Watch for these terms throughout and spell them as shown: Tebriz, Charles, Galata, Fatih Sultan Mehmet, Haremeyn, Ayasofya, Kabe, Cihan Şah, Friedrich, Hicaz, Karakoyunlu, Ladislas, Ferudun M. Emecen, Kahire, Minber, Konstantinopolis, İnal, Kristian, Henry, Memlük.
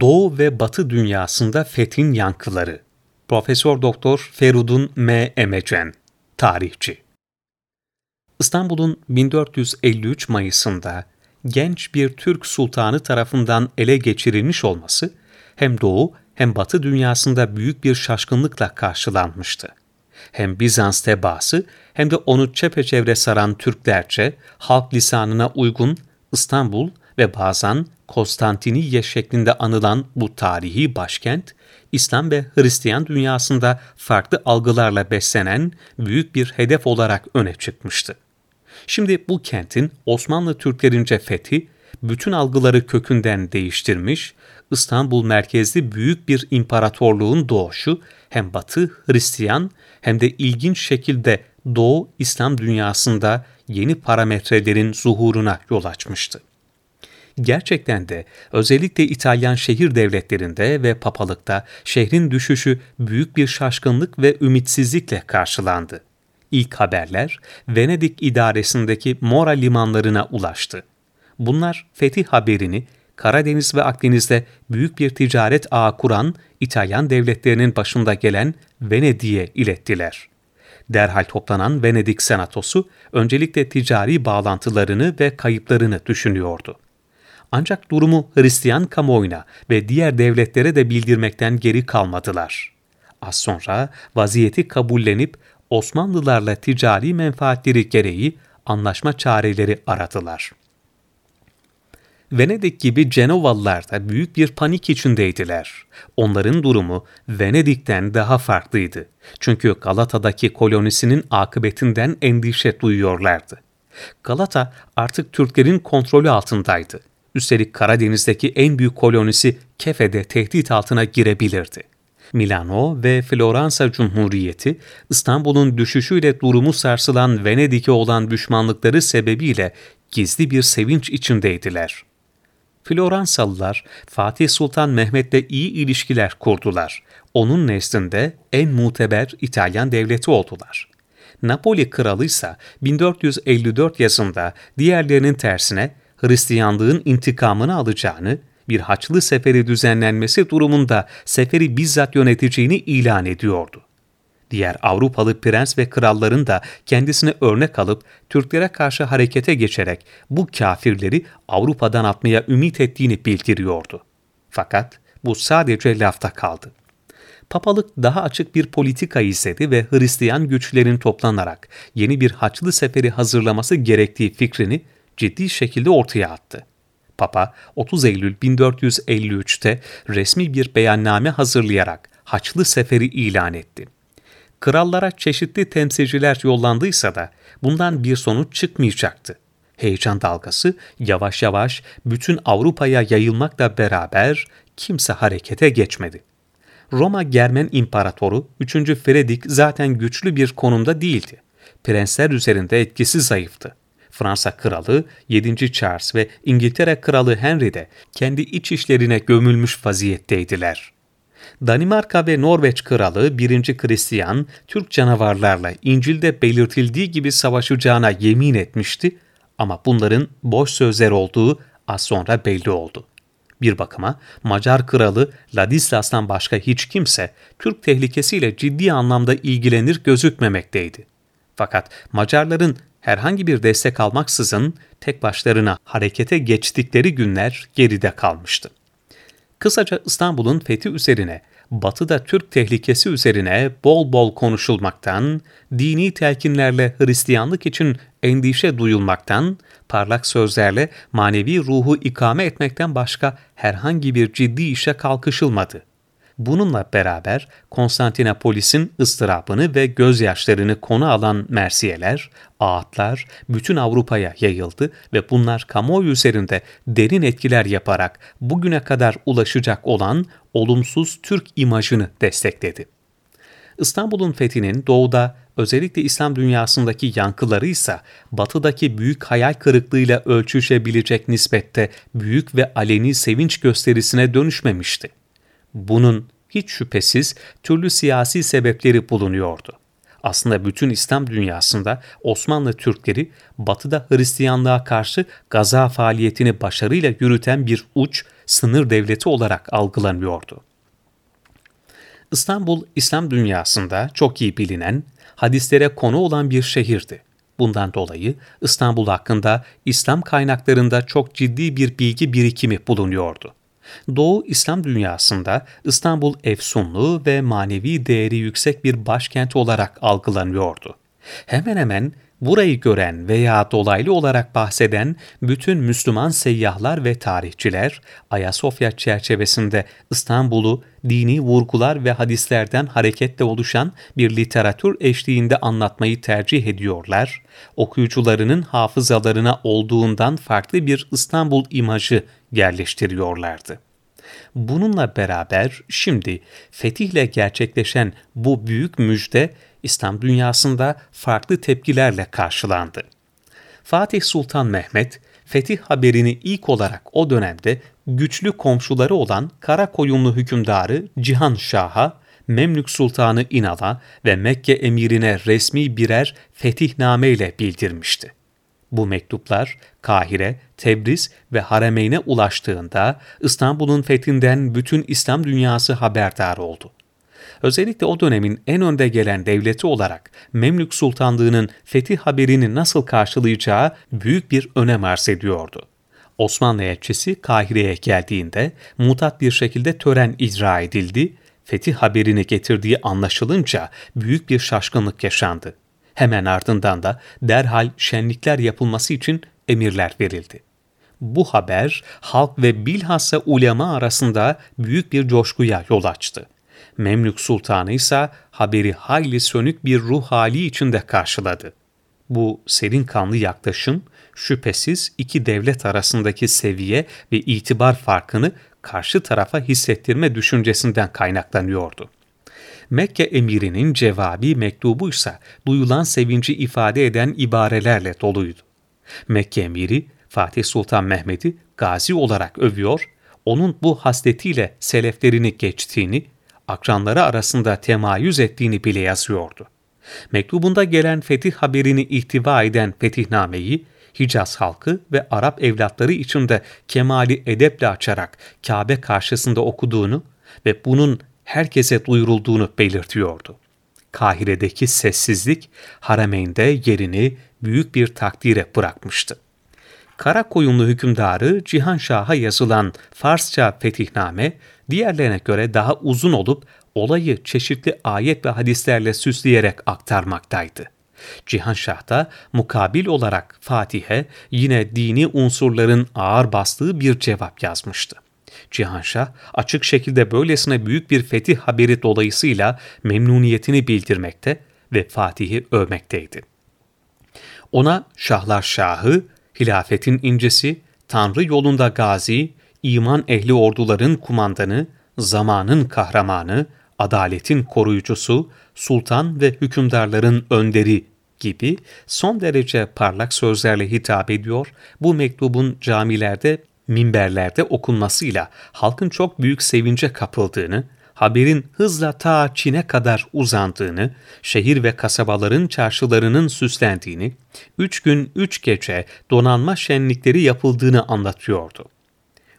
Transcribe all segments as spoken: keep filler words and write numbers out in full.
Doğu ve Batı dünyasında fethin yankıları. Profesör Doktor Ferudun M. Emecen, tarihçi. İstanbul'un bin dört yüz elli üç Mayıs'ında genç bir Türk sultanı tarafından ele geçirilmiş olması hem Doğu hem Batı dünyasında büyük bir şaşkınlıkla karşılanmıştı. Hem Bizans tebaası hem de onu çepeçevre saran Türklerce, halk lisanına uygun İstanbul ve bazen Konstantiniye şeklinde anılan bu tarihi başkent, İslam ve Hristiyan dünyasında farklı algılarla beslenen büyük bir hedef olarak öne çıkmıştı. Şimdi bu kentin Osmanlı Türklerince fethi, bütün algıları kökünden değiştirmiş, İstanbul merkezli büyük bir imparatorluğun doğuşu hem Batı Hristiyan hem de ilginç şekilde Doğu İslam dünyasında yeni parametrelerin zuhuruna yol açmıştı. Gerçekten de özellikle İtalyan şehir devletlerinde ve papalıkta şehrin düşüşü büyük bir şaşkınlık ve ümitsizlikle karşılandı. İlk haberler Venedik idaresindeki Mora limanlarına ulaştı. Bunlar fetih haberini Karadeniz ve Akdeniz'de büyük bir ticaret ağı kuran İtalyan devletlerinin başında gelen Venedik'e ilettiler. Derhal toplanan Venedik senatosu öncelikle ticari bağlantılarını ve kayıplarını düşünüyordu. Ancak durumu Hristiyan kamuoyuna ve diğer devletlere de bildirmekten geri kalmadılar. Az sonra vaziyeti kabullenip Osmanlılarla ticari menfaatleri gereği anlaşma çareleri aradılar. Venedik gibi Cenovalılar da büyük bir panik içindeydiler. Onların durumu Venedik'ten daha farklıydı. Çünkü Galata'daki kolonisinin akıbetinden endişe duyuyorlardı. Galata artık Türklerin kontrolü altındaydı. Üstelik Karadeniz'deki en büyük kolonisi Kefe'de tehdit altına girebilirdi. Milano ve Floransa Cumhuriyeti, İstanbul'un düşüşüyle durumu sarsılan Venedik'e olan düşmanlıkları sebebiyle gizli bir sevinç içindeydiler. Floransalılar Fatih Sultan Mehmet'le iyi ilişkiler kurdular. Onun nezdinde en muteber İtalyan devleti oldular. Napoli kralı ise bin dört yüz elli dört yazında diğerlerinin tersine Hristiyanlığın intikamını alacağını, bir haçlı seferi düzenlenmesi durumunda seferi bizzat yöneteceğini ilan ediyordu. Diğer Avrupalı prens ve kralların da kendisine örnek alıp Türklere karşı harekete geçerek bu kafirleri Avrupa'dan atmaya ümit ettiğini bildiriyordu. Fakat bu sadece lafta kaldı. Papalık daha açık bir politika izledi ve Hristiyan güçlerin toplanarak yeni bir haçlı seferi hazırlaması gerektiği fikrini ciddi şekilde ortaya attı. Papa otuz Eylül bin dört yüz elli üç'te resmi bir beyanname hazırlayarak Haçlı Seferi ilan etti. Krallara çeşitli temsilciler yollandıysa da bundan bir sonuç çıkmayacaktı. Heyecan dalgası yavaş yavaş bütün Avrupa'ya yayılmakla beraber kimse harekete geçmedi. Roma Germen İmparatoru üçüncü Friedrich zaten güçlü bir konumda değildi. Prensler üzerinde etkisi zayıftı. Fransa kralı yedinci Charles ve İngiltere kralı Henry de kendi iç işlerine gömülmüş vaziyetteydiler. Danimarka ve Norveç kralı birinci Kristian, Türk canavarlarla İncil'de belirtildiği gibi savaşacağına yemin etmişti ama bunların boş sözler olduğu az sonra belli oldu. Bir bakıma Macar kralı Ladislas'tan başka hiç kimse Türk tehlikesiyle ciddi anlamda ilgilenir gözükmemekteydi. Fakat Macarların herhangi bir destek almaksızın tek başlarına harekete geçtikleri günler geride kalmıştı. Kısaca İstanbul'un fethi üzerine, Batı'da Türk tehlikesi üzerine bol bol konuşulmaktan, dini telkinlerle Hristiyanlık için endişe duyulmaktan, parlak sözlerle manevi ruhu ikame etmekten başka herhangi bir ciddi işe kalkışılmadı. Bununla beraber Konstantinopolis'in ıstırabını ve gözyaşlarını konu alan mersiyeler, ağıtlar bütün Avrupa'ya yayıldı ve bunlar kamuoyu üzerinde derin etkiler yaparak bugüne kadar ulaşacak olan olumsuz Türk imajını destekledi. İstanbul'un fethinin doğuda, özellikle İslam dünyasındaki yankıları ise batıdaki büyük hayal kırıklığıyla ölçüşebilecek nispette büyük ve aleni sevinç gösterisine dönüşmemişti. Bunun hiç şüphesiz türlü siyasi sebepleri bulunuyordu. Aslında bütün İslam dünyasında Osmanlı Türkleri Batı'da Hristiyanlığa karşı gaza faaliyetini başarıyla yürüten bir uç sınır devleti olarak algılanıyordu. İstanbul, İslam dünyasında çok iyi bilinen, hadislere konu olan bir şehirdi. Bundan dolayı İstanbul hakkında İslam kaynaklarında çok ciddi bir bilgi birikimi bulunuyordu. Doğu İslam dünyasında İstanbul efsunlu ve manevi değeri yüksek bir başkent olarak algılanıyordu. Hemen hemen burayı gören veya dolaylı olarak bahseden bütün Müslüman seyyahlar ve tarihçiler, Ayasofya çerçevesinde İstanbul'u dini vurgular ve hadislerden hareketle oluşan bir literatür eşliğinde anlatmayı tercih ediyorlar, okuyucularının hafızalarına olduğundan farklı bir İstanbul imajı yerleştiriyorlardı. Bununla beraber şimdi fetihle gerçekleşen bu büyük müjde, İslam dünyasında farklı tepkilerle karşılandı. Fatih Sultan Mehmet, fetih haberini ilk olarak o dönemde güçlü komşuları olan Karakoyunlu hükümdarı Cihan Şah'a, Memlük Sultanı İnal'a ve Mekke emirine resmi birer fetihname bildirmişti. Bu mektuplar Kahire, Tebriz ve Haremeyn'e ulaştığında İstanbul'un fethinden bütün İslam dünyası haberdar oldu. Özellikle o dönemin en önde gelen devleti olarak Memlük Sultanlığı'nın fetih haberini nasıl karşılayacağı büyük bir önem arz ediyordu. Osmanlı elçisi Kahire'ye geldiğinde mutat bir şekilde tören icra edildi, fetih haberini getirdiği anlaşılınca büyük bir şaşkınlık yaşandı. Hemen ardından da derhal şenlikler yapılması için emirler verildi. Bu haber halk ve bilhassa ulema arasında büyük bir coşkuya yol açtı. Memlük Sultanı ise haberi hayli sönük bir ruh hali içinde karşıladı. Bu serin kanlı yaklaşım şüphesiz iki devlet arasındaki seviye ve itibar farkını karşı tarafa hissettirme düşüncesinden kaynaklanıyordu. Mekke emirinin cevabi mektubu ise duyulan sevinci ifade eden ibarelerle doluydu. Mekke emiri Fatih Sultan Mehmet'i gazi olarak övüyor, onun bu hasletiyle seleflerini geçtiğini, akranları arasında temayüz ettiğini bile yazıyordu. Mektubunda gelen fetih haberini ihtiva eden fetihnameyi, Hicaz halkı ve Arap evlatları içinde kemali edeple açarak Kabe karşısında okuduğunu ve bunun herkese duyurulduğunu belirtiyordu. Kahire'deki sessizlik, Harameyn'de yerini büyük bir takdire bırakmıştı. Karakoyunlu hükümdarı Cihan Şah'a yazılan Farsça fetihname, diğerlerine göre daha uzun olup olayı çeşitli ayet ve hadislerle süsleyerek aktarmaktaydı. Cihan Şah da mukabil olarak Fatih'e yine dini unsurların ağır bastığı bir cevap yazmıştı. Cihan Şah açık şekilde böylesine büyük bir fetih haberi dolayısıyla memnuniyetini bildirmekte ve Fatih'i övmekteydi. Ona Şahlar Şahı, hilafetin incesi, Tanrı yolunda gazi, iman ehli orduların kumandanı, zamanın kahramanı, adaletin koruyucusu, sultan ve hükümdarların önderi gibi son derece parlak sözlerle hitap ediyor, bu mektubun camilerde, minberlerde okunmasıyla halkın çok büyük sevince kapıldığını, haberin hızla ta Çin'e kadar uzandığını, şehir ve kasabaların çarşılarının süslendiğini, üç gün üç gece donanma şenlikleri yapıldığını anlatıyordu.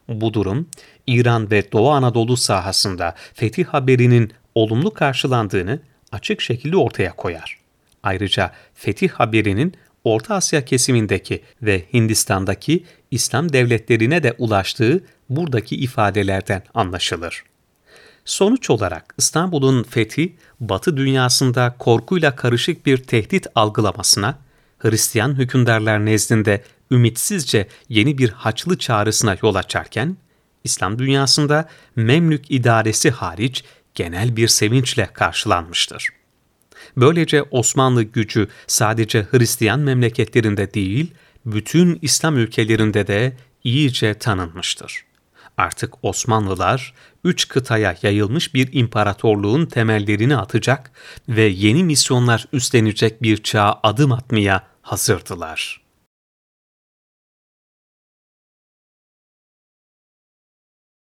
Bu durum, İran ve Doğu Anadolu sahasında fetih haberinin olumlu karşılandığını açık şekilde ortaya koyar. Ayrıca fetih haberinin Orta Asya kesimindeki ve Hindistan'daki İslam devletlerine de ulaştığı buradaki ifadelerden anlaşılır. Sonuç olarak İstanbul'un fethi, Batı dünyasında korkuyla karışık bir tehdit algılamasına, Hristiyan hükümdarlar nezdinde ümitsizce yeni bir haçlı çağrısına yol açarken, İslam dünyasında Memlük idaresi hariç genel bir sevinçle karşılanmıştır. Böylece Osmanlı gücü sadece Hristiyan memleketlerinde değil, bütün İslam ülkelerinde de iyice tanınmıştır. Artık Osmanlılar, üç kıtaya yayılmış bir imparatorluğun temellerini atacak ve yeni misyonlar üstlenecek bir çağa adım atmaya hazırdılar.